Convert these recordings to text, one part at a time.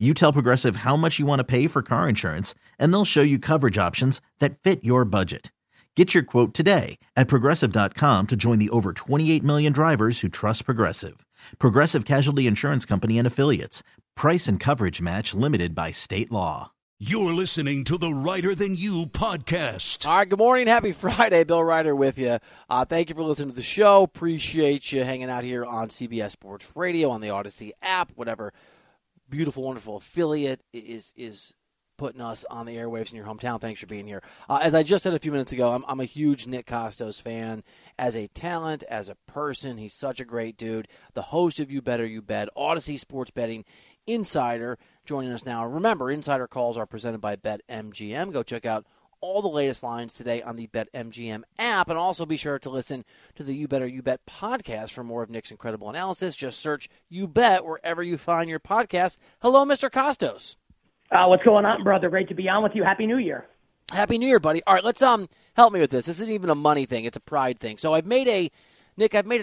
You tell Progressive how much you want to pay for car insurance, and they'll show you coverage options that fit your budget. Get your quote today at Progressive.com to join the over 28 million drivers who trust Progressive. Progressive Casualty Insurance Company and Affiliates. Price and coverage match limited by state law. You're listening to the Rider Than You podcast. All right, good morning. Happy Friday. Bill Ryder with you. Thank you for listening to the show. Appreciate you hanging out here on CBS Sports Radio, on the Odyssey app, whatever beautiful, wonderful affiliate is putting us on the airwaves in your hometown. Thanks for being here. As I just said a few minutes ago, I'm a huge Nick Kostos fan. As a talent, as a person, he's such a great dude. The host of You Better You Bet, Odyssey Sports Betting Insider, joining us now. Remember, Insider calls are presented by BetMGM. Go check out all the latest lines today on the BetMGM app, and also be sure to listen to the You Better You Bet podcast for more of Nick's incredible analysis. Just search You Bet wherever you find your podcast. Hello, Mr. Kostos. What's going on, brother? Great to be on with you. Happy New Year. Happy New Year, buddy. All right, let's help me with this. This isn't even a money thing; it's a pride thing. So I've made a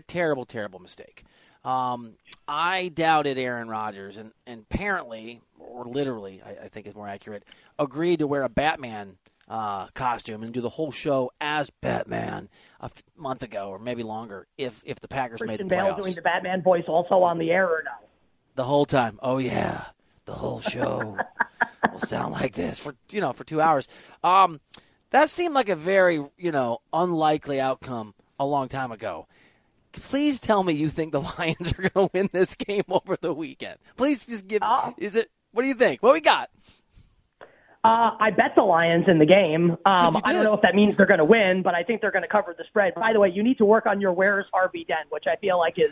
terrible, terrible mistake. I doubted Aaron Rodgers, and apparently, or literally, I think is more accurate, agreed to wear a Batman costume and do the whole show as Batman a month ago, or maybe longer, if the Packers Christian made the playoffs. Christian Bale doing the Batman voice also on the air or no? The whole time. Oh yeah, the whole show will sound like this for 2 hours. That seemed like a very unlikely outcome a long time ago. Please tell me you think the Lions are going to win this game over the weekend. Please just give. Is it? What do you think? What we got? I bet the Lions in the game. I don't know if that means they're going to win, but I think they're going to cover the spread. By the way, you need to work on your "Where's Harvey Dent," which I feel like is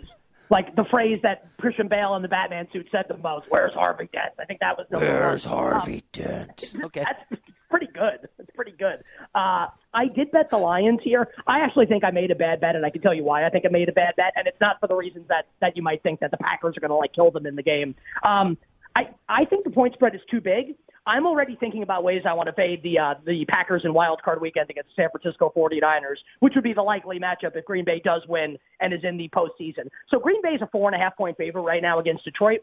like the phrase that Christian Bale in the Batman suit said the most. "Where's Harvey Dent?" I think that was the "Where's Harvey Dent?" Okay, that's pretty good. It's pretty good. I did bet the Lions here. I actually think I made a bad bet, and I can tell you why. I think I made a bad bet, and it's not for the reasons that you might think, that the Packers are going to kill them in the game. I think the point spread is too big. I'm already thinking about ways I want to fade the Packers in wild card weekend against the San Francisco 49ers, which would be the likely matchup if Green Bay does win and is in the postseason. So Green Bay is a 4.5-point favorite right now against Detroit.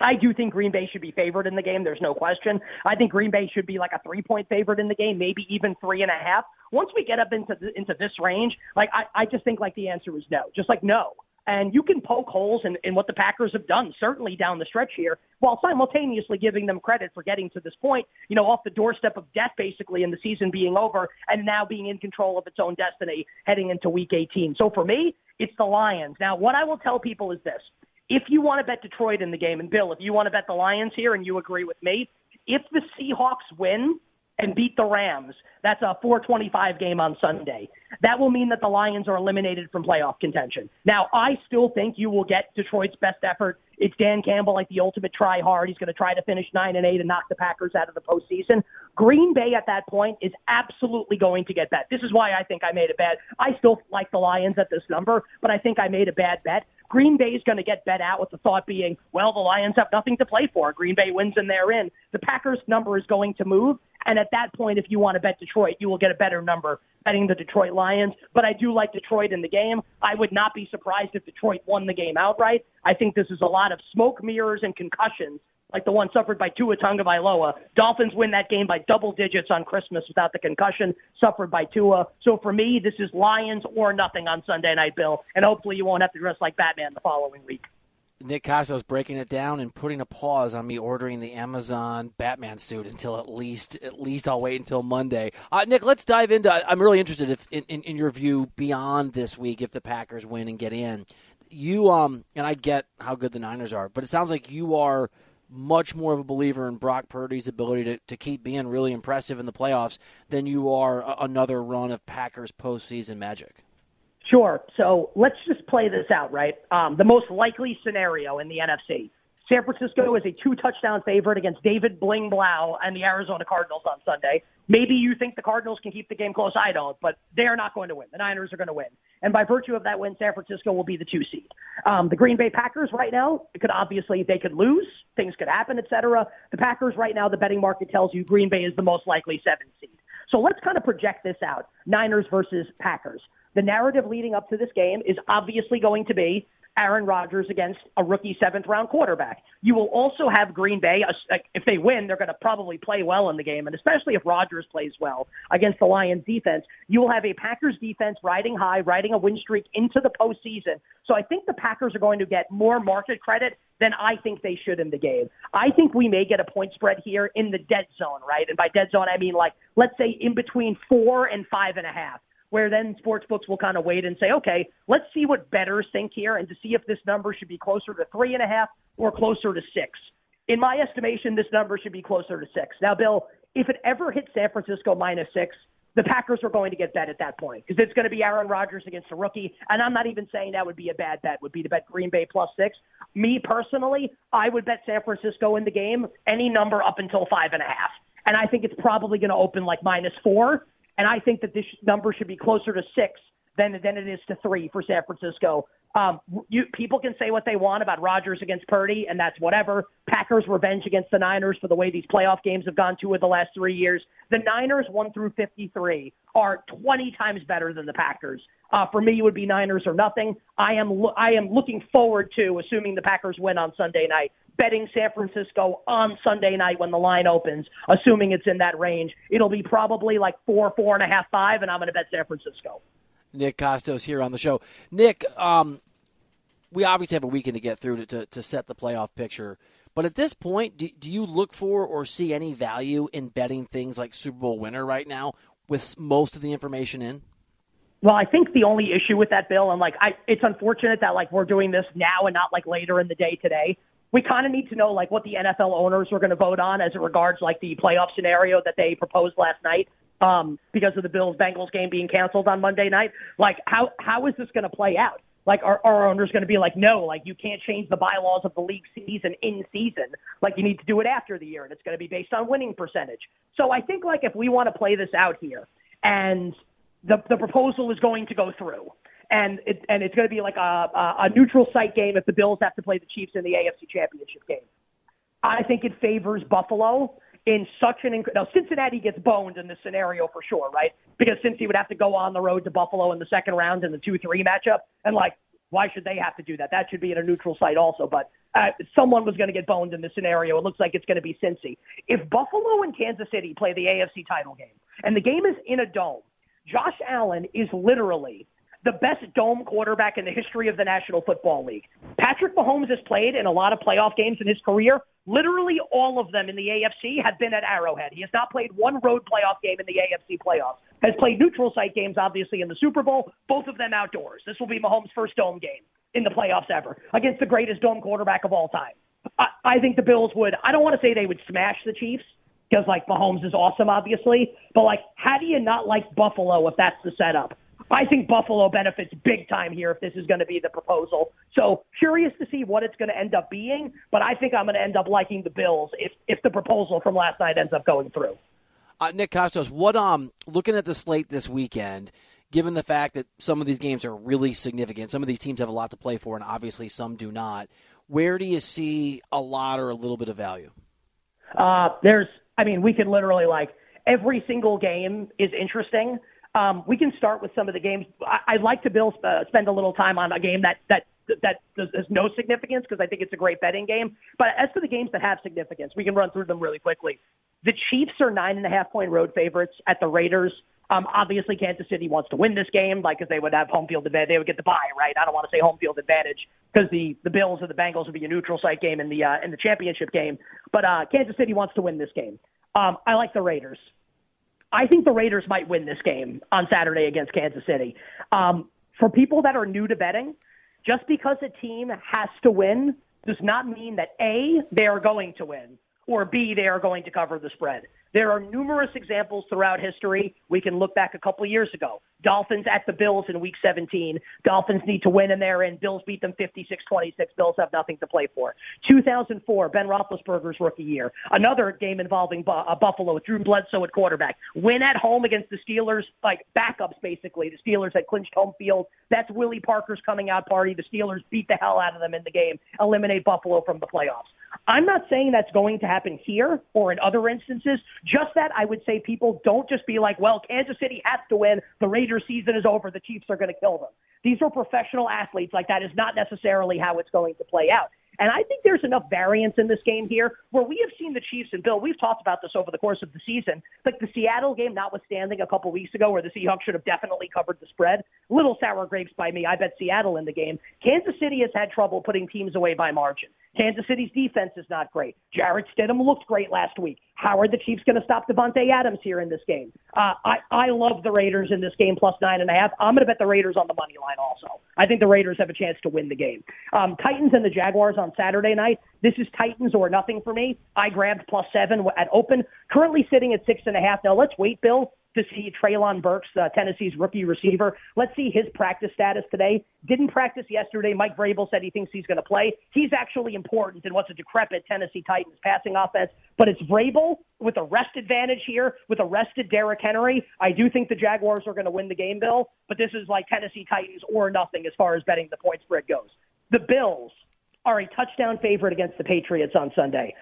I do think Green Bay should be favored in the game. There's no question. I think Green Bay should be like a 3-point favorite in the game, maybe even 3.5. Once we get up into this range, I just think the answer is no. Just no. And you can poke holes in what the Packers have done, certainly down the stretch here, while simultaneously giving them credit for getting to this point, off the doorstep of death, basically, and the season being over and now being in control of its own destiny heading into Week 18. So for me, it's the Lions. Now, what I will tell people is this. If you want to bet Detroit in the game, and Bill, if you want to bet the Lions here and you agree with me, if the Seahawks win and beat the Rams, that's a 4:25 game on Sunday. That will mean that the Lions are eliminated from playoff contention. Now, I still think you will get Detroit's best effort. It's Dan Campbell, the ultimate try hard. He's going to try to finish 9-8 and knock the Packers out of the postseason. Green Bay at that point is absolutely going to get that. This is why I think I made a bad. I still like the Lions at this number, but I think I made a bad bet. Green Bay is going to get bet out with the thought being, well, the Lions have nothing to play for. Green Bay wins and they're in. The Packers number is going to move. And at that point, if you want to bet Detroit, you will get a better number betting the Detroit Lions. But I do like Detroit in the game. I would not be surprised if Detroit won the game outright. I think this is a lot of smoke, mirrors, and concussions, like the one suffered by Tua Tagovailoa. Dolphins win that game by double digits on Christmas without the concussion suffered by Tua. So for me, this is Lions or nothing on Sunday night, Bill. And hopefully you won't have to dress like Batman the following week. Nick Kostos breaking it down and putting a pause on me ordering the Amazon Batman suit until at least I'll wait until Monday. Nick, let's dive into. I'm really interested in your view beyond this week if the Packers win and get in. You and I get how good the Niners are, but it sounds like you are much more of a believer in Brock Purdy's ability to keep being really impressive in the playoffs than you are another run of Packers postseason magic. Sure. So let's just play this out, right? The most likely scenario in the NFC, San Francisco is a 2-touchdown favorite against David Bling Blau and the Arizona Cardinals on Sunday. Maybe you think the Cardinals can keep the game close. I don't, but they are not going to win. The Niners are going to win. And by virtue of that win, San Francisco will be the 2 seed. The Green Bay Packers right now, they could lose. Things could happen, etc. The Packers right now, the betting market tells you Green Bay is the most likely 7 seed. So let's kind of project this out. Niners versus Packers. The narrative leading up to this game is obviously going to be Aaron Rodgers against a rookie 7th-round quarterback. You will also have Green Bay, if they win, they're going to probably play well in the game, and especially if Rodgers plays well against the Lions defense. You will have a Packers defense riding high, riding a win streak into the postseason. So I think the Packers are going to get more market credit than I think they should in the game. I think we may get a point spread here in the dead zone, right? And by dead zone, I mean, like, let's say in between 4 and 5.5. Where then sports books will kind of wait and say, okay, let's see what bettors think here and to see if this number should be closer to 3.5 or closer to 6. In my estimation, this number should be closer to 6. Now, Bill, if it ever hits San Francisco -6, the Packers are going to get bet at that point because it's going to be Aaron Rodgers against a rookie. And I'm not even saying that would be a bad bet, would be to bet Green Bay +6. Me personally, I would bet San Francisco in the game, any number up until 5.5. And I think it's probably going to open like -4. And I think that this number should be closer to 6 than it is to 3 for San Francisco. People can say what they want about Rodgers against Purdy, and that's whatever. Packers revenge against the Niners for the way these playoff games have gone 2 of the last 3 years. The Niners 1 through 53 are 20 times better than the Packers. For me, it would be Niners or nothing. I am looking forward to, assuming the Packers win on Sunday night, betting San Francisco on Sunday night when the line opens, assuming it's in that range. It'll be probably like 4, 4.5, 5, and I'm going to bet San Francisco. Nick Kostos here on the show. Nick, we obviously have a weekend to get through to set the playoff picture, but at this point, do you look for or see any value in betting things like Super Bowl winner right now with most of the information in? Well, I think the only issue with that, Bill, and it's unfortunate that we're doing this now and not later in the day today. We kind of need to know what the NFL owners are going to vote on as it regards the playoff scenario that they proposed last night because of the Bills-Bengals game being canceled on Monday night. How is this going to play out? Are owners going to be no, you can't change the bylaws of the league season in season. You need to do it after the year, and it's going to be based on winning percentage. So I think if we want to play this out here and the proposal is going to go through, and it's going to be a neutral site game if the Bills have to play the Chiefs in the AFC Championship game. I think it favors Buffalo in such an – now, Cincinnati gets boned in this scenario for sure, right? Because Cincy would have to go on the road to Buffalo in the second round in the 2-3 matchup. And, why should they have to do that? That should be at a neutral site also. But someone was going to get boned in this scenario. It looks like it's going to be Cincy. If Buffalo and Kansas City play the AFC title game, and the game is in a dome, Josh Allen is literally – the best dome quarterback in the history of the National Football League. Patrick Mahomes has played in a lot of playoff games in his career. Literally all of them in the AFC have been at Arrowhead. He has not played one road playoff game in the AFC playoffs. Has played neutral site games, obviously, in the Super Bowl, both of them outdoors. This will be Mahomes' first dome game in the playoffs ever against the greatest dome quarterback of all time. I think the Bills would, I don't want to say they would smash the Chiefs, because, Mahomes is awesome, obviously, but, how do you not like Buffalo if that's the setup? I think Buffalo benefits big time here if this is going to be the proposal. So curious to see what it's going to end up being, but I think I'm going to end up liking the Bills if the proposal from last night ends up going through. Nick Kostos, what looking at the slate this weekend, given the fact that some of these games are really significant, some of these teams have a lot to play for, and obviously some do not, where do you see a lot or a little bit of value? We can literally every single game is interesting. We can start with some of the games. I'd like to, Bill, spend a little time on a game that has no significance because I think it's a great betting game. But as for the games that have significance, we can run through them really quickly. The Chiefs are 9.5-point road favorites at the Raiders. Obviously, Kansas City wants to win this game because they would have home field advantage. They would get the bye, right? I don't want to say home field advantage because the Bills or the Bengals would be a neutral site game in the championship game. But Kansas City wants to win this game. I like the Raiders. I think the Raiders might win this game on Saturday against Kansas City. For people that are new to betting, just because a team has to win does not mean that A, they are going to win, or B, they are going to cover the spread. There are numerous examples throughout history. We can look back a couple years ago. Dolphins at the Bills in Week 17. Dolphins need to win, and they're in. Bills beat them 56-26. Bills have nothing to play for. 2004, Ben Roethlisberger's rookie year. Another game involving Buffalo, Drew Bledsoe at quarterback. Win at home against the Steelers, like backups basically. The Steelers had clinched home field. That's Willie Parker's coming out party. The Steelers beat the hell out of them in the game, eliminate Buffalo from the playoffs. I'm not saying that's going to happen here or in other instances, just that I would say people don't just be like, well, Kansas City has to win. The Raiders season is over. The Chiefs are going to kill them. These are professional athletes. Like, that is not necessarily how it's going to play out. And I think there's enough variance in this game here where we have seen the Chiefs, and Bill, we've talked about this over the course of the season, like the Seattle game notwithstanding a couple weeks ago where the Seahawks should have definitely covered the spread. Little sour grapes by me. I bet Seattle in the game. Kansas City has had trouble putting teams away by margin. Kansas City's defense is not great. Jared Stidham looked great last week. How are the Chiefs going to stop Davante Adams here in this game? I love the Raiders in this game, +9.5. I'm going to bet the Raiders on the money line also. I think the Raiders have a chance to win the game. Titans and the Jaguars on Saturday night. This is Titans or nothing for me. I grabbed +7 at open, currently sitting at 6.5. Now let's wait, Bill, to see Treylon Burks, Tennessee's rookie receiver. Let's see his practice status today. Didn't practice yesterday. Mike Vrabel said he thinks he's going to play. He's actually important in what's a decrepit Tennessee Titans passing offense. But it's Vrabel with a rest advantage here, with a rested Derrick Henry. I do think the Jaguars are going to win the game, Bill, but this is like Tennessee Titans or nothing as far as betting the point spread goes. The Bills are a touchdown favorite against the Patriots on Sunday.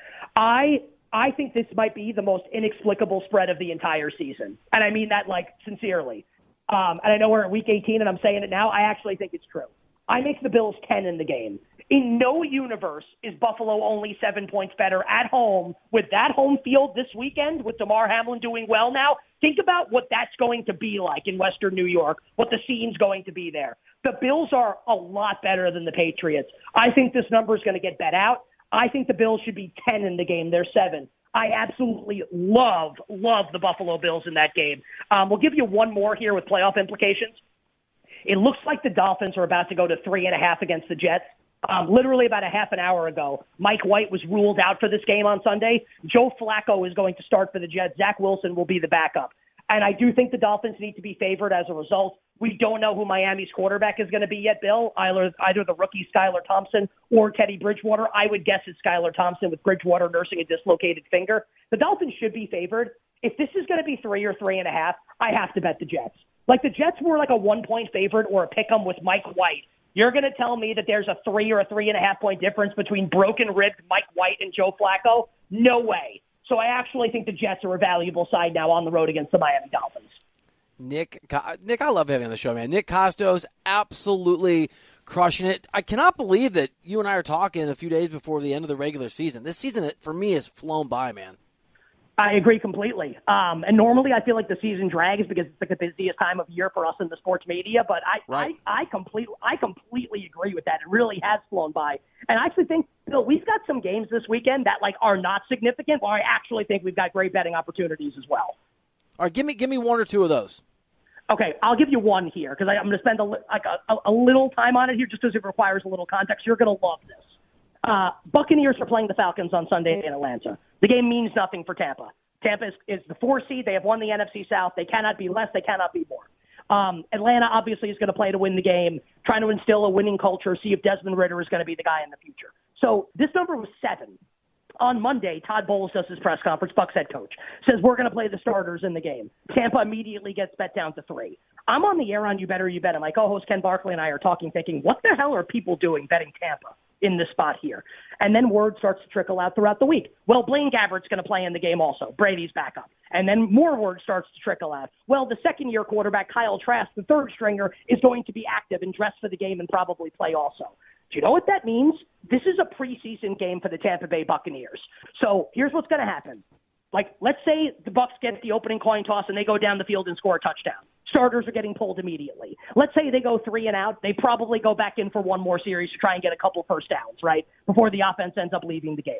I think this might be the most inexplicable spread of the entire season. And I mean that, like, sincerely. And I know we're at week 18, and I'm saying it now. I actually think it's true. I make the Bills 10 in the game. In no universe is Buffalo only 7 points better at home with that home field this weekend with DeMar Hamlin doing well now. Think about what that's going to be like in Western New York, what the scene's going to be there. The Bills are a lot better than the Patriots. I think this number is going to get bet out. I think the Bills should be 10 in the game. They're 7. I absolutely love the Buffalo Bills in that game. We'll give you one more here with playoff implications. It looks like the Dolphins are about to go to 3.5 against the Jets. Literally about a half an hour ago, Mike White was ruled out for this game on Sunday. Joe Flacco is going to start for the Jets. Zach Wilson will be the backup. And I do think the Dolphins need to be favored as a result. We don't know who Miami's quarterback is going to be yet, Bill, either the rookie Skylar Thompson or Teddy Bridgewater. I would guess it's Skylar Thompson with Bridgewater nursing a dislocated finger. The Dolphins should be favored. If this is going to be 3 or 3.5, I have to bet the Jets. Like, the Jets were like a 1-point favorite or a pick-em with Mike White. You're going to tell me that there's a 3 or a 3.5 point difference between broken-ribbed Mike White and Joe Flacco? No way. So I actually think the Jets are a valuable side now on the road against the Miami Dolphins. Nick, I love having you on the show, man. Nick Kostos, absolutely crushing it. I cannot believe that you and I are talking a few days before the end of the regular season. This season, for me, has flown by, man. I agree completely. And normally I feel like the season drags because it's like the busiest time of year for us in the sports media, but I completely agree with that. It really has flown by. And I actually think, Bill, we've got some games this weekend that like are not significant, but I actually think we've got great betting opportunities as well. All right, give me one or two of those. Okay, I'll give you one here because I'm going to spend a little time on it here just because it requires a little context. You're going to love this. Buccaneers are playing the Falcons on Sunday in Atlanta. The game means nothing for Tampa. Tampa is the 4 seed. They have won the NFC South. They cannot be less. They cannot be more. Atlanta obviously is going to play to win the game, trying to instill a winning culture, see if Desmond Ridder is going to be the guy in the future. So this number was 7. On Monday, Todd Bowles does his press conference, Bucs head coach, says we're going to play the starters in the game. Tampa immediately gets bet down to 3. I'm on the air on You Better, You Bet. My co-host Ken Barkley and I are talking, thinking, what the hell are people doing betting Tampa in this spot here? And then word starts to trickle out throughout the week. Well, Blaine Gabbert's going to play in the game also. Brady's back up. And then more word starts to trickle out. Well, the second-year quarterback, Kyle Trask, the third stringer, is going to be active and dressed for the game and probably play also. Do you know what that means? This is a preseason game for the Tampa Bay Buccaneers. So here's what's going to happen. Like, let's say the Bucs get the opening coin toss and they go down the field and score a touchdown. Starters are getting pulled immediately. Let's say they go 3 and out. They probably go back in for one more series to try and get a couple first downs, right, before the offense ends up leaving the game.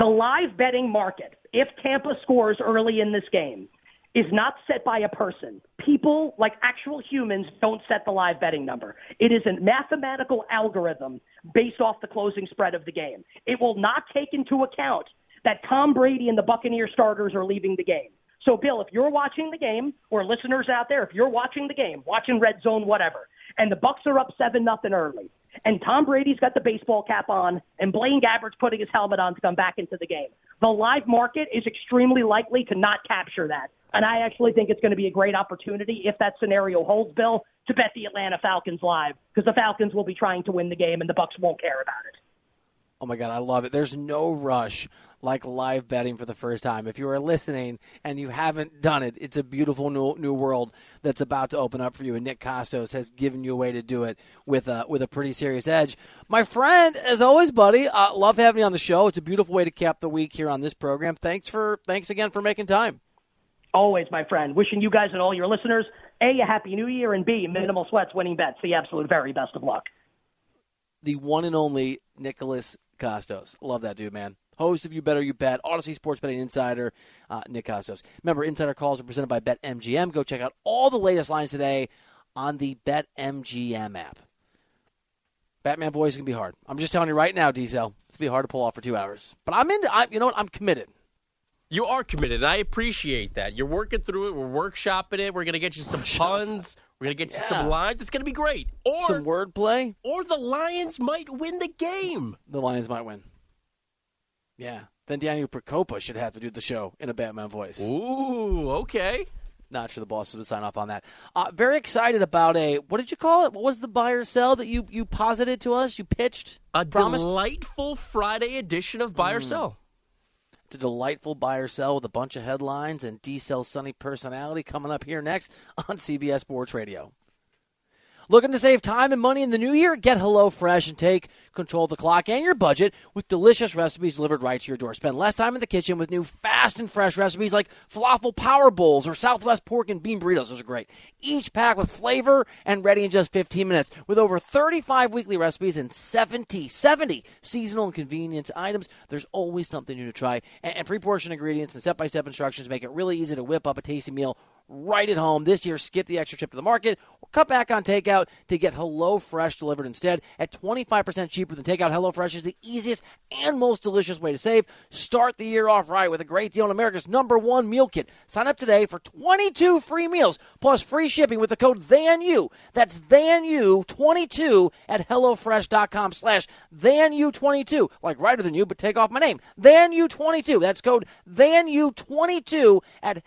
The live betting market, if Tampa scores early in this game, is not set by a person. People, like actual humans, don't set the live betting number. It is a mathematical algorithm based off the closing spread of the game. It will not take into account that Tom Brady and the Buccaneer starters are leaving the game. So, Bill, if you're watching the game, or listeners out there, if you're watching the game, watching Red Zone, whatever, and the Bucks are up 7-0 early, and Tom Brady's got the baseball cap on, and Blaine Gabbert's putting his helmet on to come back into the game, the live market is extremely likely to not capture that. And I actually think it's going to be a great opportunity, if that scenario holds, Bill, to bet the Atlanta Falcons live, because the Falcons will be trying to win the game, and the Bucks won't care about it. Oh, my God, I love it. There's no rush like live betting for the first time. If you are listening and you haven't done it, it's a beautiful new world that's about to open up for you, and Nick Kostos has given you a way to do it with a pretty serious edge. My friend, as always, buddy, love having you on the show. It's a beautiful way to cap the week here on this program. Thanks again for making time. Always, my friend. Wishing you guys and all your listeners, A, a happy new year, and B, minimal sweats, winning bets. The absolute very best of luck. The one and only Nicholas Kostos. Love that dude, man. Host of You Better You Bet, Odyssey Sports Betting Insider, Nick Kostos. Remember, Insider Calls are presented by BetMGM. Go check out all the latest lines today on the BetMGM app. Batman voice can be hard. I'm just telling you right now, Diesel, it's gonna be hard to pull off for 2 hours. But you know what? I'm committed. You are committed, and I appreciate that. You're working through it. We're workshopping it. We're going to get you some puns. We're going to get you some lines. It's going to be great. Or some wordplay. Or the Lions might win the game. The Lions might win. Yeah. Then Daniel Procopa should have to do the show in a Batman voice. Ooh, okay. Not sure the bosses would sign off on that. Very excited about what did you call it? What was the buy or sell that you posited to us? You pitched? Delightful Friday edition of Buy or Sell. It's a delightful buy or sell with a bunch of headlines and D-Cell's sunny personality coming up here next on CBS Sports Radio. Looking to save time and money in the new year? Get HelloFresh and take control of the clock and your budget with delicious recipes delivered right to your door. Spend less time in the kitchen with new fast and fresh recipes like falafel power bowls or Southwest pork and bean burritos. Those are great. Each packed with flavor and ready in just 15 minutes. With over 35 weekly recipes and 70 seasonal and convenience items, there's always something new to try. And pre-portioned ingredients and step-by-step instructions make it really easy to whip up a tasty meal right at home. This year, skip the extra trip to the market or cut back on takeout to get HelloFresh delivered instead. At 25% cheaper than takeout, HelloFresh is the easiest and most delicious way to save. Start the year off right with a great deal on America's #1 meal kit. Sign up today for 22 free meals plus free shipping with the code THANYOU. That's THANYOU22 at HelloFresh.com/THANYOU22. Like writer than you, but take off my name. THANYOU22. That's code THANYOU22 at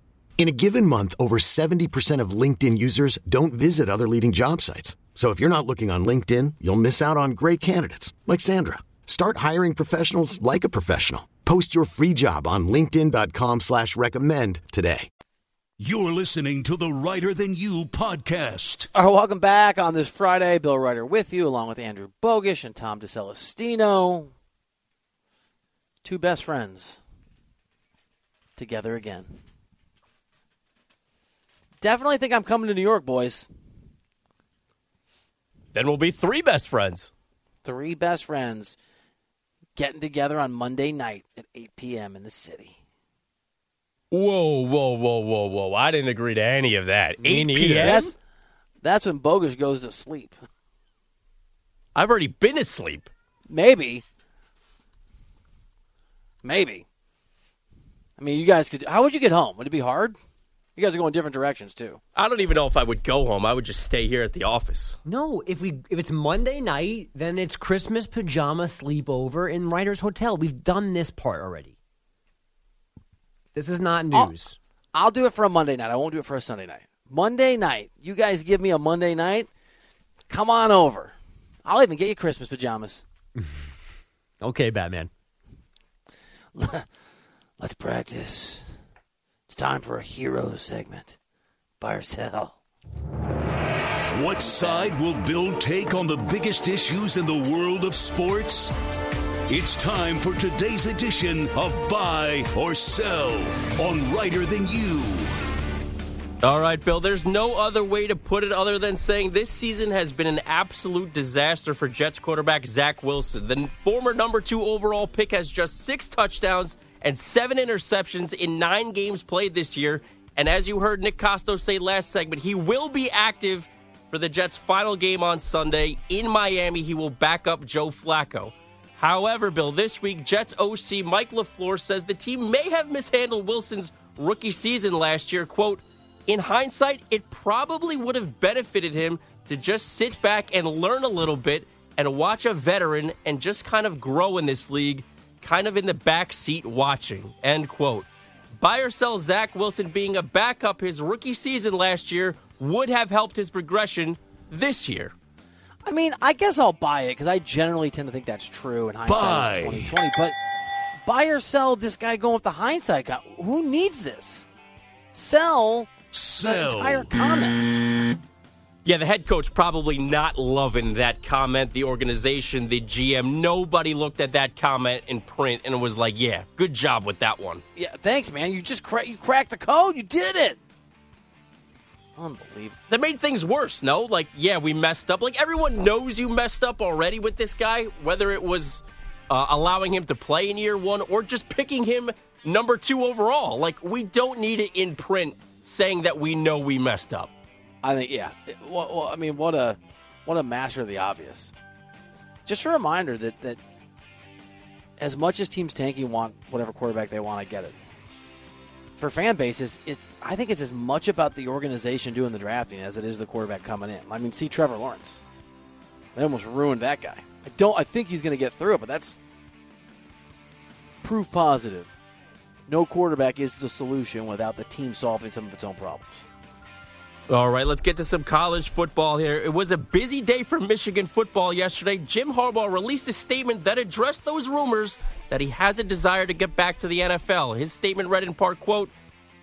In a given month, over 70% of LinkedIn users don't visit other leading job sites. So if you're not looking on LinkedIn, you'll miss out on great candidates like Sandra. Start hiring professionals like a professional. Post your free job on linkedin.com/recommend today. You're listening to the Writer Than You podcast. All right, welcome back on this Friday. Bill Ryder with you, along with Andrew Bogish and Tom DeCelestino. Two best friends together again. Definitely think I'm coming to New York, boys. Then we'll be three best friends. Three best friends getting together on Monday night at 8 p.m. in the city. Whoa, whoa, whoa, whoa, whoa. I didn't agree to any of that. 8 p.m.? That's when Bogus goes to sleep. I've already been asleep. Maybe. I mean, you guys could... How would you get home? Would it be hard? You guys are going different directions, too. I don't even know if I would go home. I would just stay here at the office. No, if it's Monday night, then it's Christmas pajama sleepover in Writer's Hotel. We've done this part already. This is not news. I'll do it for a Monday night. I won't do it for a Sunday night. Monday night. You guys give me a Monday night. Come on over. I'll even get you Christmas pajamas. Okay, Batman. Let's practice. It's time for a hero segment. Buy or sell. What side will Bill take on the biggest issues in the world of sports? It's time for today's edition of Buy or Sell on Writer Than You. All right, Bill, there's no other way to put it other than saying this season has been an absolute disaster for Jets quarterback Zach Wilson. The former number 2 overall pick has just 6 touchdowns and 7 interceptions in 9 games played this year. And as you heard Nick Kostos say last segment, he will be active for the Jets' final game on Sunday in Miami. He will back up Joe Flacco. However, Bill, this week, Jets OC Mike LaFleur says the team may have mishandled Wilson's rookie season last year. Quote, "In hindsight, it probably would have benefited him to just sit back and learn a little bit and watch a veteran and just kind of grow in this league, kind of in the back seat watching." End quote. Buy or sell Zach Wilson being a backup his rookie season last year would have helped his progression this year. I mean, I guess I'll buy it because I generally tend to think that's true in hindsight. 2020, but buy or sell this guy going with the hindsight guy. Who needs this? Sell the entire comment. Yeah, the head coach probably not loving that comment. The organization, the GM, nobody looked at that comment in print and was like, yeah, good job with that one. Yeah, thanks, man. You just cracked the code. You did it. Unbelievable. That made things worse, no? Like, yeah, we messed up. Like, everyone knows you messed up already with this guy, whether it was allowing him to play in year one or just picking him number 2 overall. Like, we don't need it in print saying that we know we messed up. I think, yeah. Well, I mean, what a master of the obvious. Just a reminder that as much as teams tanking want whatever quarterback they want, I get it. For fan bases, I think it's as much about the organization doing the drafting as it is the quarterback coming in. I mean, see Trevor Lawrence. They almost ruined that guy. I think he's going to get through it, but that's proof positive. No quarterback is the solution without the team solving some of its own problems. All right, let's get to some college football here. It was a busy day for Michigan football yesterday. Jim Harbaugh released a statement that addressed those rumors that he has a desire to get back to the NFL. His statement read in part, quote,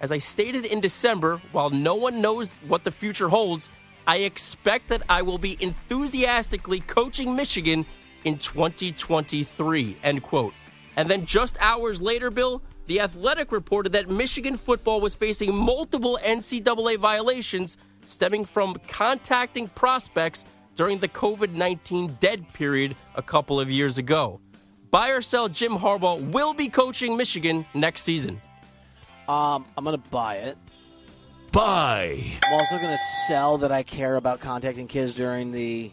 "As I stated in December, while no one knows what the future holds, I expect that I will be enthusiastically coaching Michigan in 2023, end quote. And then just hours later, Bill, The Athletic reported that Michigan football was facing multiple NCAA violations stemming from contacting prospects during the COVID-19 dead period a couple of years ago. Buy or sell Jim Harbaugh will be coaching Michigan next season. I'm going to buy it. Buy. I'm also going to sell that I care about contacting kids during the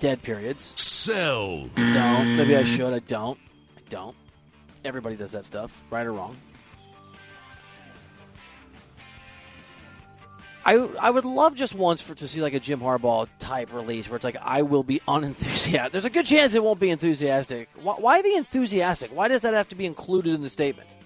dead periods. Sell. Don't. Maybe I should. I don't. Everybody does that stuff, right or wrong. I would love just once to see like a Jim Harbaugh type release where it's like, I will be unenthusiastic. There's a good chance it won't be enthusiastic. Why the enthusiastic? Why does that have to be included in the statement?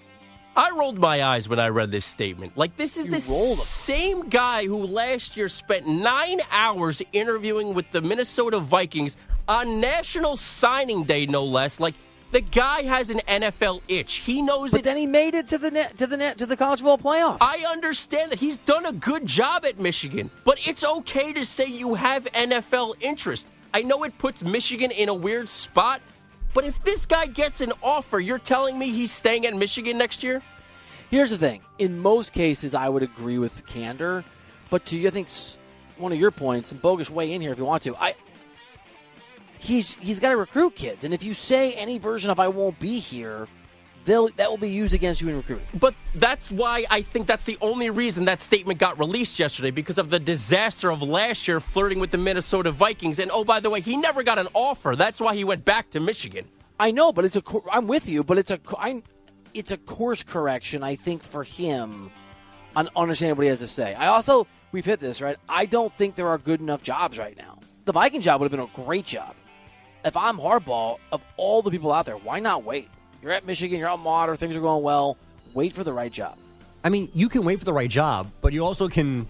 I rolled my eyes when I read this statement. Like, this is the same guy who last year spent 9 hours interviewing with the Minnesota Vikings on National Signing Day, no less. Like, the guy has an NFL itch. He knows it. But then he made it to the college football playoff. I understand that he's done a good job at Michigan, but it's okay to say you have NFL interest. I know it puts Michigan in a weird spot, but if this guy gets an offer, you're telling me he's staying at Michigan next year? Here's the thing. In most cases, I would agree with candor, but to, I think, one of your points, and Bogus, weigh in here if you want to, He's got to recruit kids, and if you say any version of I won't be here, that will be used against you in recruiting. But that's why I think that's the only reason that statement got released yesterday, because of the disaster of last year flirting with the Minnesota Vikings. And, oh, by the way, he never got an offer. That's why he went back to Michigan. I know, but it's a I'm with you, but it's a course correction, I think, for him on understanding what he has to say. I also, we've hit this, right? I don't think there are good enough jobs right now. The Viking job would have been a great job. If I'm Harbaugh, of all the people out there, why not wait? You're at Michigan, you're on water, things are going well. Wait for the right job. I mean, you can wait for the right job, but you also can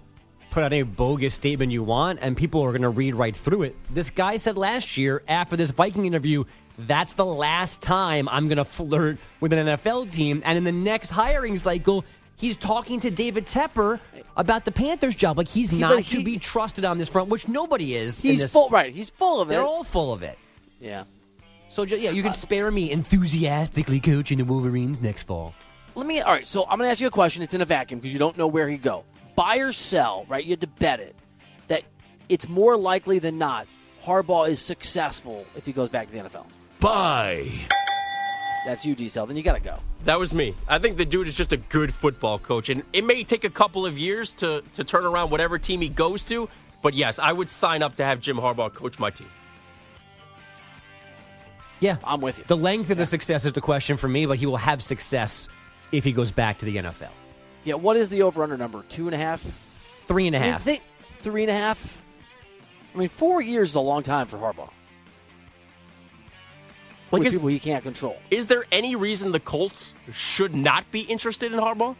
put out a bogus statement you want, and people are going to read right through it. This guy said last year, after this Viking interview, that's the last time I'm going to flirt with an NFL team. And in the next hiring cycle, he's talking to David Tepper about the Panthers job. Like, he's not to be trusted on this front, which nobody is. He's full, right. He's full of it. They're all full of it. Yeah. So, yeah, you can spare me enthusiastically coaching the Wolverines next fall. All right, so I'm going to ask you a question. It's in a vacuum because you don't know where he'd go. Buy or sell, right? You had to bet it, that it's more likely than not Harbaugh is successful if he goes back to the NFL. Buy. That's you, D-Cell. Then you got to go. That was me. I think the dude is just a good football coach, and it may take a couple of years to turn around whatever team he goes to, but, yes, I would sign up to have Jim Harbaugh coach my team. Yeah, I'm with you. The length of the success is the question for me, but he will have success if he goes back to the NFL. Yeah, what is the over-under number? 2.5? 3.5. 3.5? 4 years is a long time for Harbaugh. Like, with people he can't control. Is there any reason the Colts should not be interested in Harbaugh?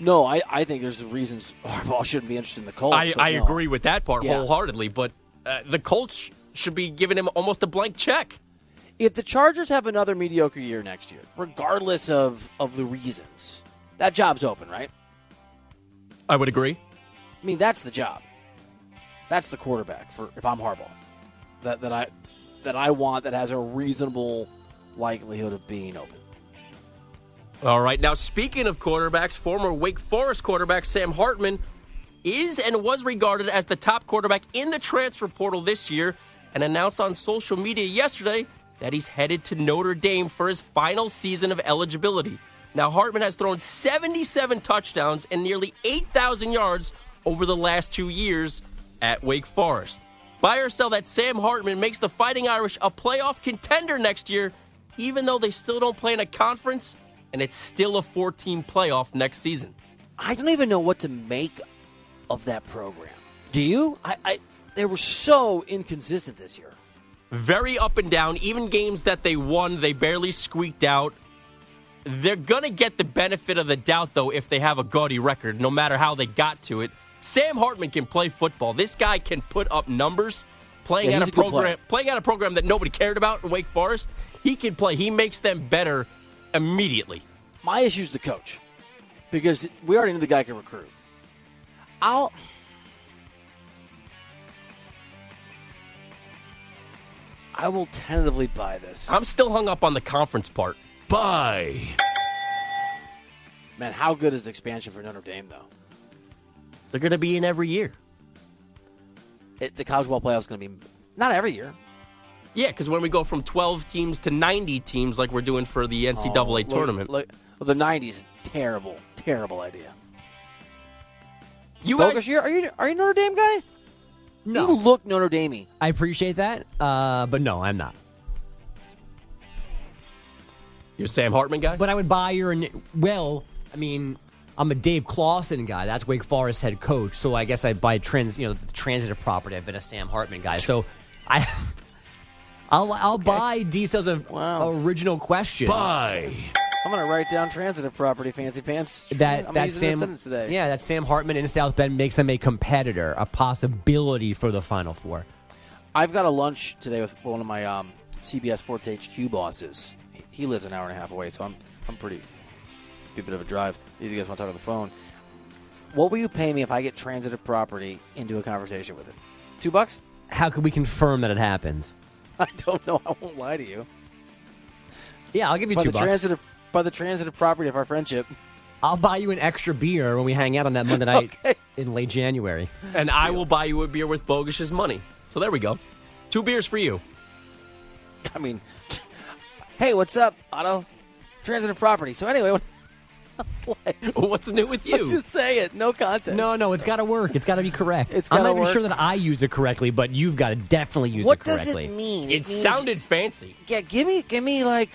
No, I think there's reasons Harbaugh shouldn't be interested in the Colts. I agree with that part wholeheartedly, but the Colts should be giving him almost a blank check. If the Chargers have another mediocre year next year, regardless of the reasons, that job's open, right? I would agree. I mean, that's the job. That's the quarterback for, if I'm Harbaugh, that I want, that has a reasonable likelihood of being open. All right. Now, speaking of quarterbacks, former Wake Forest quarterback Sam Hartman is and was regarded as the top quarterback in the transfer portal this year, and announced on social media yesterday that he's headed to Notre Dame for his final season of eligibility. Now, Hartman has thrown 77 touchdowns and nearly 8,000 yards over the last 2 years at Wake Forest. Buy or sell that Sam Hartman makes the Fighting Irish a playoff contender next year, even though they still don't play in a conference, and it's still a 4-team playoff next season. I don't even know what to make of that program. Do you? They were so inconsistent this year. Very up and down. Even games that they won, they barely squeaked out. They're going to get the benefit of the doubt, though, if they have a gaudy record, no matter how they got to it. Sam Hartman can play football. This guy can put up numbers. Playing at a program that nobody cared about in Wake Forest, he can play. He makes them better immediately. My issue is the coach, because we already knew the guy can recruit. I will tentatively buy this. I'm still hung up on the conference part. Buy. Man, how good is expansion for Notre Dame, though? They're going to be in every year. The college ball playoff is going to be not every year. Yeah, because when we go from 12 teams to 90 teams like we're doing for the NCAA tournament. The 90's terrible, terrible idea. You guys, are you a Notre Dame guy? No. You look Notre Dame-y. I appreciate that, but no, I'm not. You're a Sam Hartman guy? But I would buy your... Well, I mean, I'm a Dave Clawson guy. That's Wake Forest head coach, so I guess I'd buy the transitive property. I've been a Sam Hartman guy, so I'll buy details of original question. Buy. I'm going to write down transitive property, Fancy Pants. That's using this sentence today. Yeah, that Sam Hartman in South Bend makes them a competitor, a possibility for the Final Four. I've got a lunch today with one of my CBS Sports HQ bosses. He lives an hour and a half away, so I'm be a bit of a drive. If you guys want to talk on the phone, what will you pay me if I get transitive property into a conversation with it? $2? How can we confirm that it happens? I don't know. I won't lie to you. Yeah, I'll give you $2. By the transitive property of our friendship. I'll buy you an extra beer when we hang out on that Monday night in late January. And I will buy you a beer with Bogish's money. So there we go. 2 beers for you. Hey, what's up, Otto? transitive property. So anyway, I was like, what's new with you? Just say it. No context. No, it's got to work. It's got to be correct. I'm not even sure that I used it correctly, but you've got to definitely use it correctly. What does it mean? It sounded fancy. Yeah, give me like...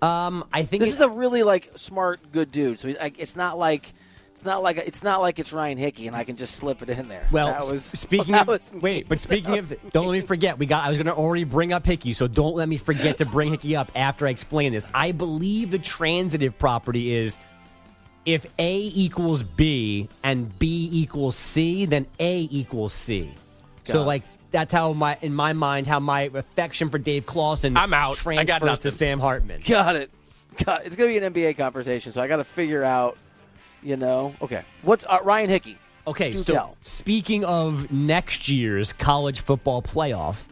I think this is a really smart, good dude. So it's not like it's Ryan Hickey, and I can just slip it in there. Well, don't let me forget. I was going to already bring up Hickey, so don't let me forget to bring Hickey up after I explain this. I believe the transitive property is if A equals B and B equals C, then A equals C. Got so it. That's how my affection for Dave Clawson transfers to Sam Hartman. Got it. It's going to be an NBA conversation, so I got to figure out, Okay. What's Ryan Hickey? Okay, speaking of next year's college football playoff,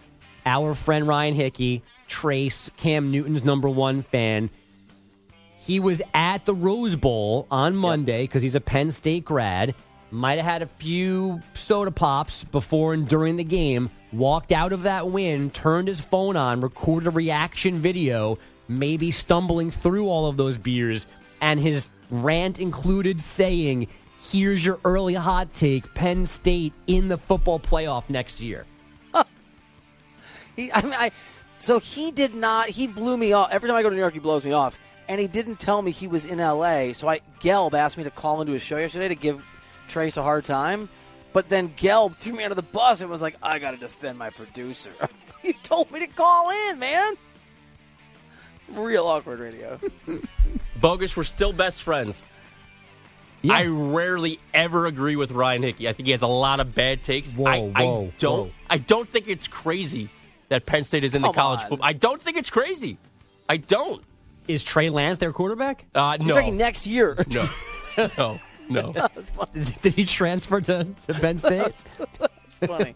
our friend Ryan Hickey, Trace, Cam Newton's number one fan, he was at the Rose Bowl on Monday because he's a Penn State grad. Might have had a few soda pops before and during the game, walked out of that win, turned his phone on, recorded a reaction video, maybe stumbling through all of those beers, and his rant included saying, here's your early hot take, Penn State in the football playoff next year. Huh. He blew me off. Every time I go to New York, he blows me off. And he didn't tell me he was in L.A., so Gelb asked me to call into his show yesterday to give Trace a hard time, but then Gelb threw me under the bus and was like, I gotta defend my producer. You told me to call in, man. Real awkward radio. Bogus, we're still best friends. Yeah. I rarely ever agree with Ryan Hickey. I think he has a lot of bad takes. I don't think it's crazy that Penn State is in the college football. I don't think it's crazy. I don't. Is Trey Lance their quarterback? No. You're talking next year. No. No. Did he transfer to Penn State? That's funny.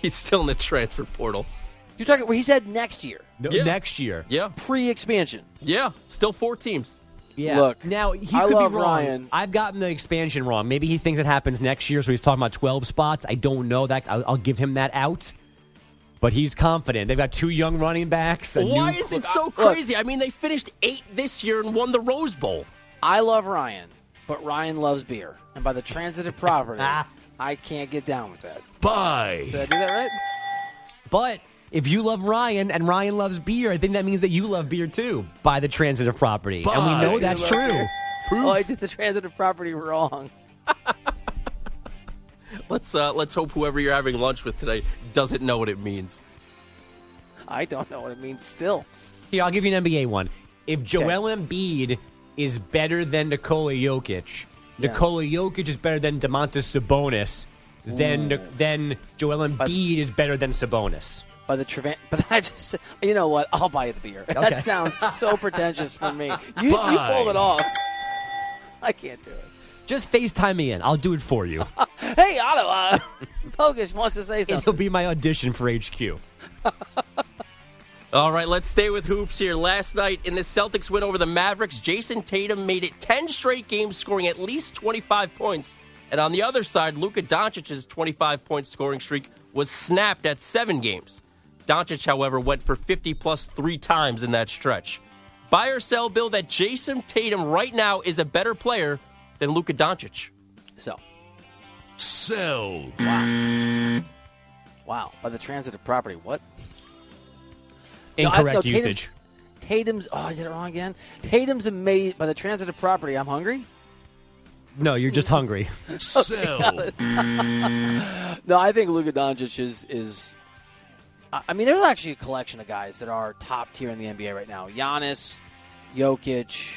He's still in the transfer portal. You're talking where he said next year. No, yeah. Next year. Yeah. Pre-expansion. Yeah. Still 4 teams. Yeah. Look, now, I could be wrong. Ryan. I've gotten the expansion wrong. Maybe he thinks it happens next year, so he's talking about 12 spots. I don't know. I'll give him that out. But he's confident. They've got 2 young running backs. Why is it so crazy? Look, they finished 8 this year and won the Rose Bowl. I love Ryan. But Ryan loves beer. And by the transitive property, I can't get down with that. Bye. Did I do that right? But if you love Ryan and Ryan loves beer, I think that means that you love beer too by the transitive property. Bye. And we know that's true. Oh, I did the transitive property wrong. Let's hope whoever you're having lunch with today doesn't know what it means. I don't know what it means still. Here, I'll give you an NBA one. If Joel Embiid is better than Nikola Jokic. Yeah. Nikola Jokic is better than Demontis Sabonis. Then Joel Embiid is better than Sabonis. You know what? I'll buy you the beer. Okay. That sounds so pretentious for me. You pulled it off. I can't do it. Just FaceTime me in. I'll do it for you. Hey, Ottawa. Bogus wants to say something. It'll be my audition for HQ. All right, let's stay with hoops here. Last night in the Celtics win over the Mavericks, Jason Tatum made it 10 straight games scoring at least 25 points. And on the other side, Luka Doncic's 25-point scoring streak was snapped at 7 games. Doncic, however, went for 50-plus 3 times in that stretch. Buy or sell, Bill, that Jason Tatum right now is a better player than Luka Doncic. Sell. Wow. By the transitive property, what? Incorrect usage. Tatum's... Oh, I did it wrong again. Tatum's amazed by the transitive property. I'm hungry? No, you're just hungry. No, I think Luka Doncic is... I mean, there's actually a collection of guys that are top tier in the NBA right now. Giannis, Jokic,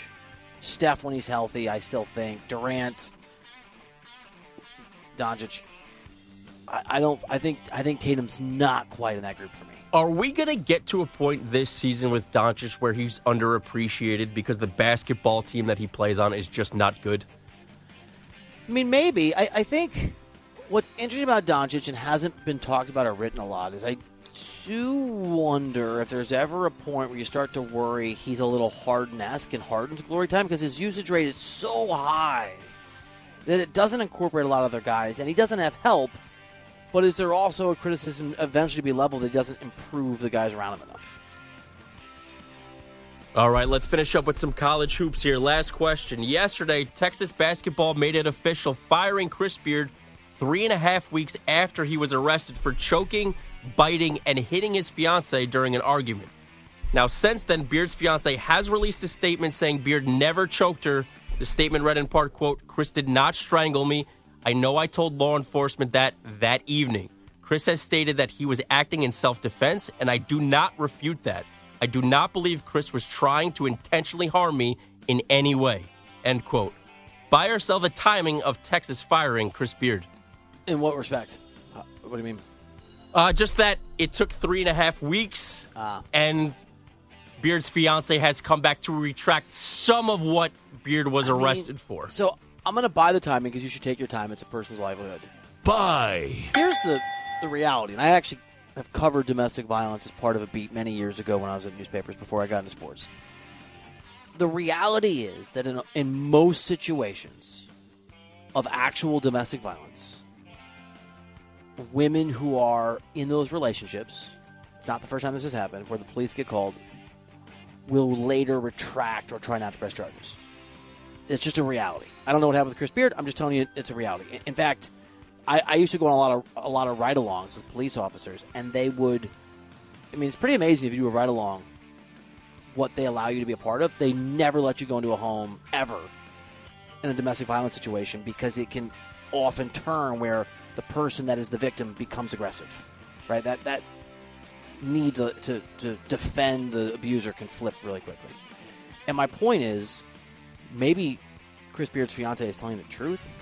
Steph when he's healthy, I still think. Durant, Doncic... I think Tatum's not quite in that group for me. Are we going to get to a point this season with Doncic where he's underappreciated because the basketball team that he plays on is just not good? I mean, maybe. I think what's interesting about Doncic and hasn't been talked about or written a lot is I do wonder if there's ever a point where you start to worry he's a little Harden-esque in Harden's glory time because his usage rate is so high that it doesn't incorporate a lot of other guys and he doesn't have help. But is there also a criticism eventually to be leveled that doesn't improve the guys around him enough? All right, let's finish up with some college hoops here. Last question. Yesterday, Texas basketball made it official, firing Chris Beard 3.5 weeks after he was arrested for choking, biting, and hitting his fiancée during an argument. Now, since then, Beard's fiancée has released a statement saying Beard never choked her. The statement read in part, quote, "Chris did not strangle me. I know I told law enforcement that evening. Chris has stated that he was acting in self-defense, and I do not refute that. I do not believe Chris was trying to intentionally harm me in any way," end quote. Buy or sell the timing of Texas firing Chris Beard? In what respect? What do you mean? Just that it took 3.5 weeks, and Beard's fiance has come back to retract some of what Beard was arrested for. So I'm going to buy the timing because you should take your time. It's a person's livelihood. Buy. Here's the reality, and I actually... I've covered domestic violence as part of a beat many years ago when I was at newspapers before I got into sports. The reality is that in most situations of actual domestic violence, women who are in those relationships, it's not the first time this has happened, where the police get called, will later retract or try not to press charges. It's just a reality. I don't know what happened with Chris Beard. I'm just telling you it's a reality. In fact... I used to go on a lot of ride-alongs with police officers, and they would... I mean, it's pretty amazing if you do a ride-along, what they allow you to be a part of. They never let you go into a home, ever, in a domestic violence situation, because it can often turn where the person that is the victim becomes aggressive, right? That need to defend the abuser can flip really quickly. And my point is, maybe Chris Beard's fiance is telling the truth.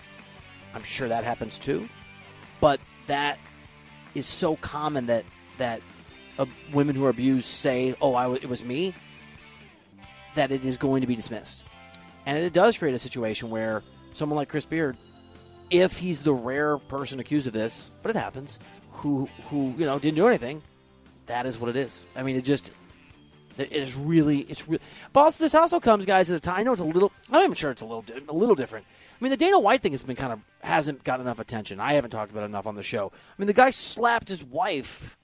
I'm sure that happens too, but that is so common that women who are abused say, "Oh, it was me," that it is going to be dismissed, and it does create a situation where someone like Chris Beard, if he's the rare person accused of this, but it happens, who didn't do anything, that is what it is. I mean, it's really. But also, this also comes, guys, at a time. I know it's a little. I'm even sure it's a little different. I mean, the Dana White thing hasn't got enough attention. I haven't talked about it enough on the show. I mean, the guy slapped his wife.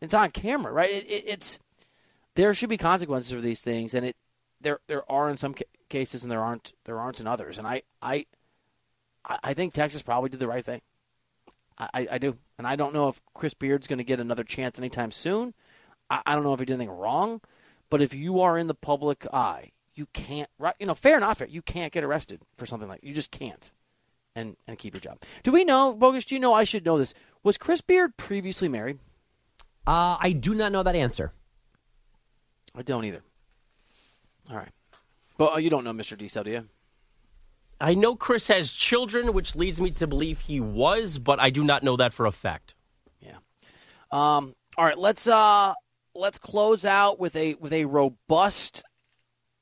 It's on camera, right? It's there should be consequences for these things, and there are in some cases, and there aren't in others. And I think Texas probably did the right thing. I do, and I don't know if Chris Beard's going to get another chance anytime soon. I don't know if he did anything wrong, but if you are in the public eye. You can't, fair or not fair, you can't get arrested for something like that. You just can't and keep your job. Do we know, Bogus, do you know, I should know this. Was Chris Beard previously married? I do not know that answer. I don't either. All right. But you don't know Mr. Diesel, do you? I know Chris has children, which leads me to believe he was, but I do not know that for a fact. Yeah. All right, let's close out with a robust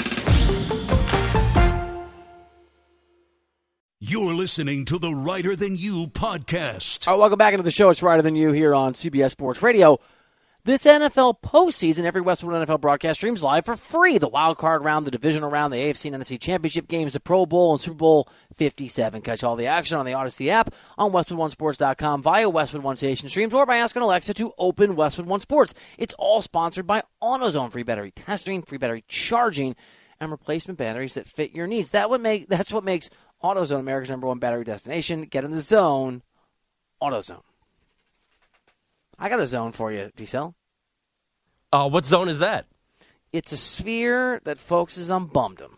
You're listening to the Writer Than You podcast. All right, welcome back into the show. It's Writer Than You here on CBS Sports Radio. This NFL postseason, every Westwood NFL broadcast streams live for free. The wild card round, the divisional round, the AFC and NFC championship games, the Pro Bowl, and Super Bowl 57. Catch all the action on the Odyssey app, on WestwoodOneSports.com, via Westwood One Station streams, or by asking Alexa to open Westwood One Sports. It's all sponsored by AutoZone. Free battery testing, free battery charging, and replacement batteries that fit your needs. That's what makes AutoZone America's number one battery destination. Get in the zone. AutoZone. I got a zone for you, D-Cell. Oh, what zone is that? It's a sphere that focuses on bumdom.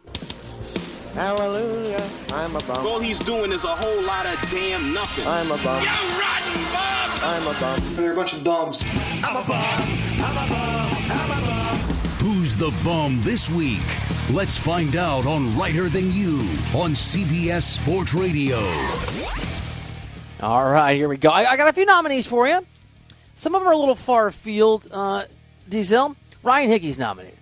Hallelujah, I'm a bum. All he's doing is a whole lot of damn nothing. I'm a bum. You rotten bum! I'm a bum. They're a bunch of bums. I'm a bum. I'm a bum. I'm a bum. Who's the bum this week? Let's find out on Righter Than You on CBS Sports Radio. All right, here we go. I got a few nominees for you. Some of them are a little far afield, Diesel. Ryan Hickey's nominated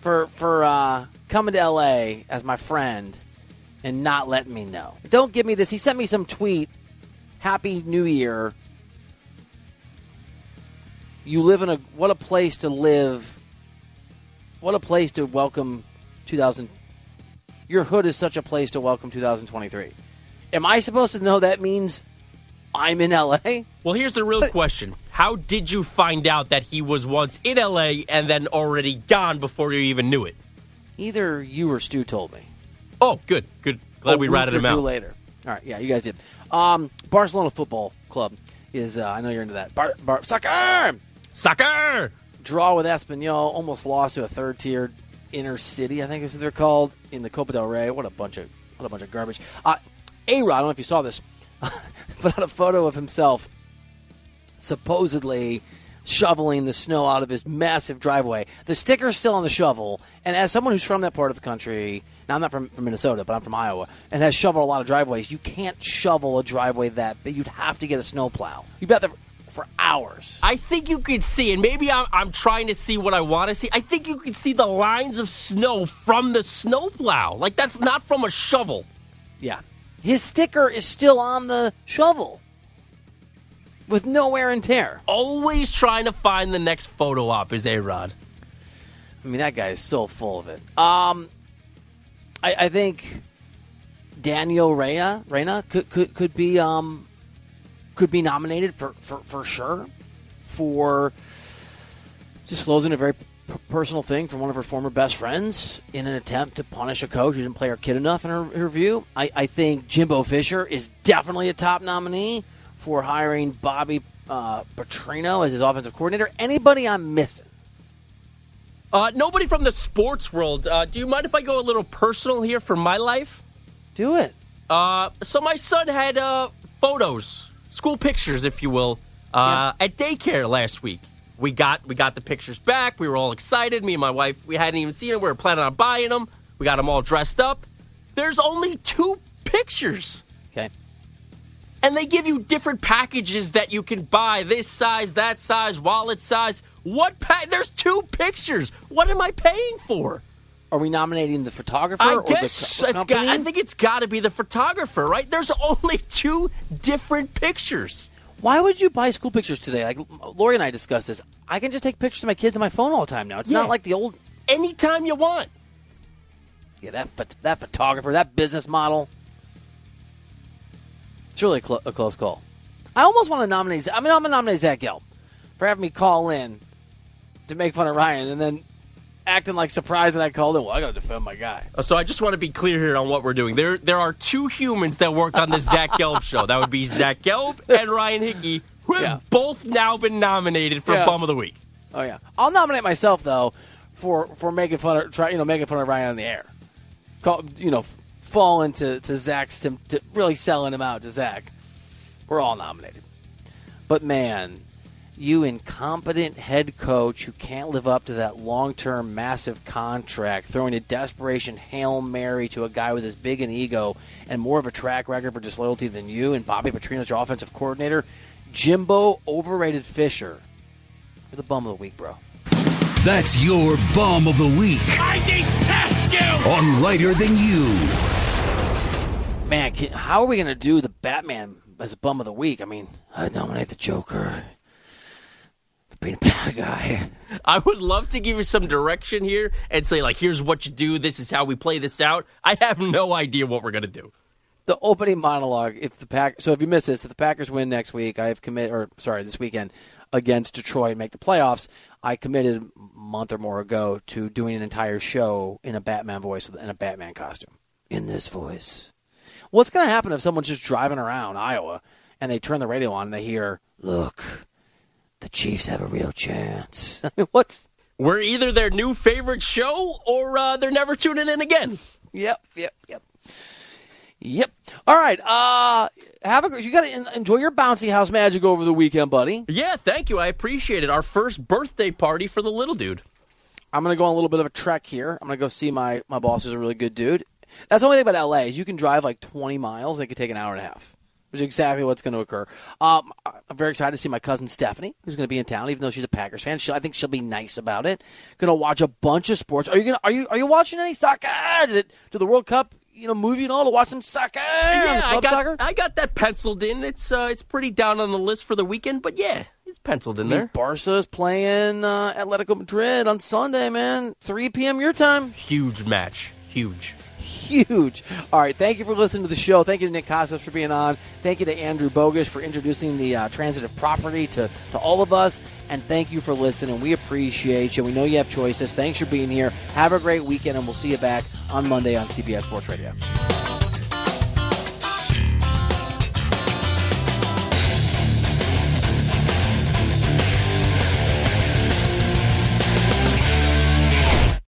for coming to L.A. as my friend and not letting me know. Don't give me this. He sent me some tweet. Happy New Year. You live in a... What a place to live. What a place to welcome 2000... Your hood is such a place to welcome 2023. Am I supposed to know that means... I'm in L.A.? Well, here's the real question. How did you find out that he was once in L.A. and then already gone before you even knew it? Either you or Stu told me. Oh, good. Good. Glad we ratted him out. 2 later. All right. Yeah, you guys did. Barcelona Football Club is, I know you're into that. Soccer! Soccer! Draw with Espanyol. Almost lost to a third-tier inner city, I think is what they're called, in the Copa del Rey. What a bunch of garbage. A-Rod, I don't know if you saw this. Put out a photo of himself supposedly shoveling the snow out of his massive driveway. The sticker's still on the shovel, and as someone who's from that part of the country, now I'm not from Minnesota, but I'm from Iowa, and has shoveled a lot of driveways, you can't shovel a driveway that big. You'd have to get a snowplow. You'd be out there for hours. I think you could see, and maybe I'm trying to see what I want to see, I think you could see the lines of snow from the snowplow. Like, that's not from a shovel. Yeah. His sticker is still on the shovel with no wear and tear. Always trying to find the next photo op is A-Rod. I mean, that guy is so full of it. I think Daniel Reyna could be nominated for sure for disclosing a very personal thing from one of her former best friends in an attempt to punish a coach who didn't play her kid enough in her view. I think Jimbo Fisher is definitely a top nominee for hiring Bobby Petrino as his offensive coordinator. Anybody I'm missing? Nobody from the sports world. Do you mind if I go a little personal here for my life? Do it. So my son had photos, school pictures, if you will, at daycare last week. We got the pictures back. We were all excited. Me and my wife, we hadn't even seen them. We were planning on buying them. We got them all dressed up. There's only 2 pictures. Okay. And they give you different packages that you can buy. This size, that size, wallet size. There's 2 pictures. What am I paying for? Are we nominating the photographer or the company? I think it's got to be the photographer, right? There's only 2 different pictures. Why would you buy school pictures today? Like, Lori and I discussed this. I can just take pictures of my kids on my phone all the time now. It's not like the old... Anytime you want. Yeah, that photographer, that business model. It's really a close call. I almost want to nominate... I mean, I'm going to nominate Zach Gelb for having me call in to make fun of Ryan and then acting like surprised that I called in. Well, I got to defend my guy. So I just want to be clear here on what we're doing. There are 2 humans that worked on this Zach Gelb show. That would be Zach Gelb and Ryan Hickey, who have both now been nominated for Bum of the Week. Oh yeah, I'll nominate myself though for making fun of Ryan on the air. Falling to Zach's to really selling him out to Zach. We're all nominated, but man. You incompetent head coach who can't live up to that long-term massive contract, throwing a desperation Hail Mary to a guy with as big an ego and more of a track record for disloyalty than you, and Bobby Petrino's your offensive coordinator. Jimbo overrated Fisher. You're the bum of the week, bro. That's your bum of the week. I detest you! On Righter Than You. Man, how are we going to do the Batman as a bum of the week? I mean, I'd nominate the Joker. being a power guy. I would love to give you some direction here and say, like, here's what you do. This is how we play this out. I have no idea what we're going to do. The opening monologue, if you miss this, if the Packers win next week, this weekend against Detroit and make the playoffs, I committed a month or more ago to doing an entire show in a Batman voice in a Batman costume. In this voice. What's going to happen if someone's just driving around Iowa and they turn the radio on and they hear, look, the Chiefs have a real chance. I mean, we're either their new favorite show or they're never tuning in again. Yep. All right. You got to enjoy your bouncy house magic over the weekend, buddy. Yeah, thank you. I appreciate it. Our first birthday party for the little dude. I'm going to go on a little bit of a trek here. I'm going to go see my boss, who's a really good dude. That's the only thing about L.A. is you can drive like 20 miles. It could take an hour and a half, which is exactly what's going to occur. I'm very excited to see my cousin Stephanie, who's going to be in town, even though she's a Packers fan. I think she'll be nice about it. Going to watch a bunch of sports. Are you watching any soccer? To the World Cup? Movie and all to watch some soccer. Yeah, I got that penciled in. It's pretty down on the list for the weekend, but yeah, it's penciled in there. Barca's playing Atletico Madrid on Sunday, man. 3 p.m. your time. Huge match. Huge. All right, thank you for listening to the show. Thank you to Nick Kostos for being on. Thank you to Andrew Bogish for introducing the transitive property to all of us. And thank you for listening. We appreciate you. We know you have choices. Thanks for being here. Have a great weekend, and we'll see you back on Monday on CBS Sports Radio.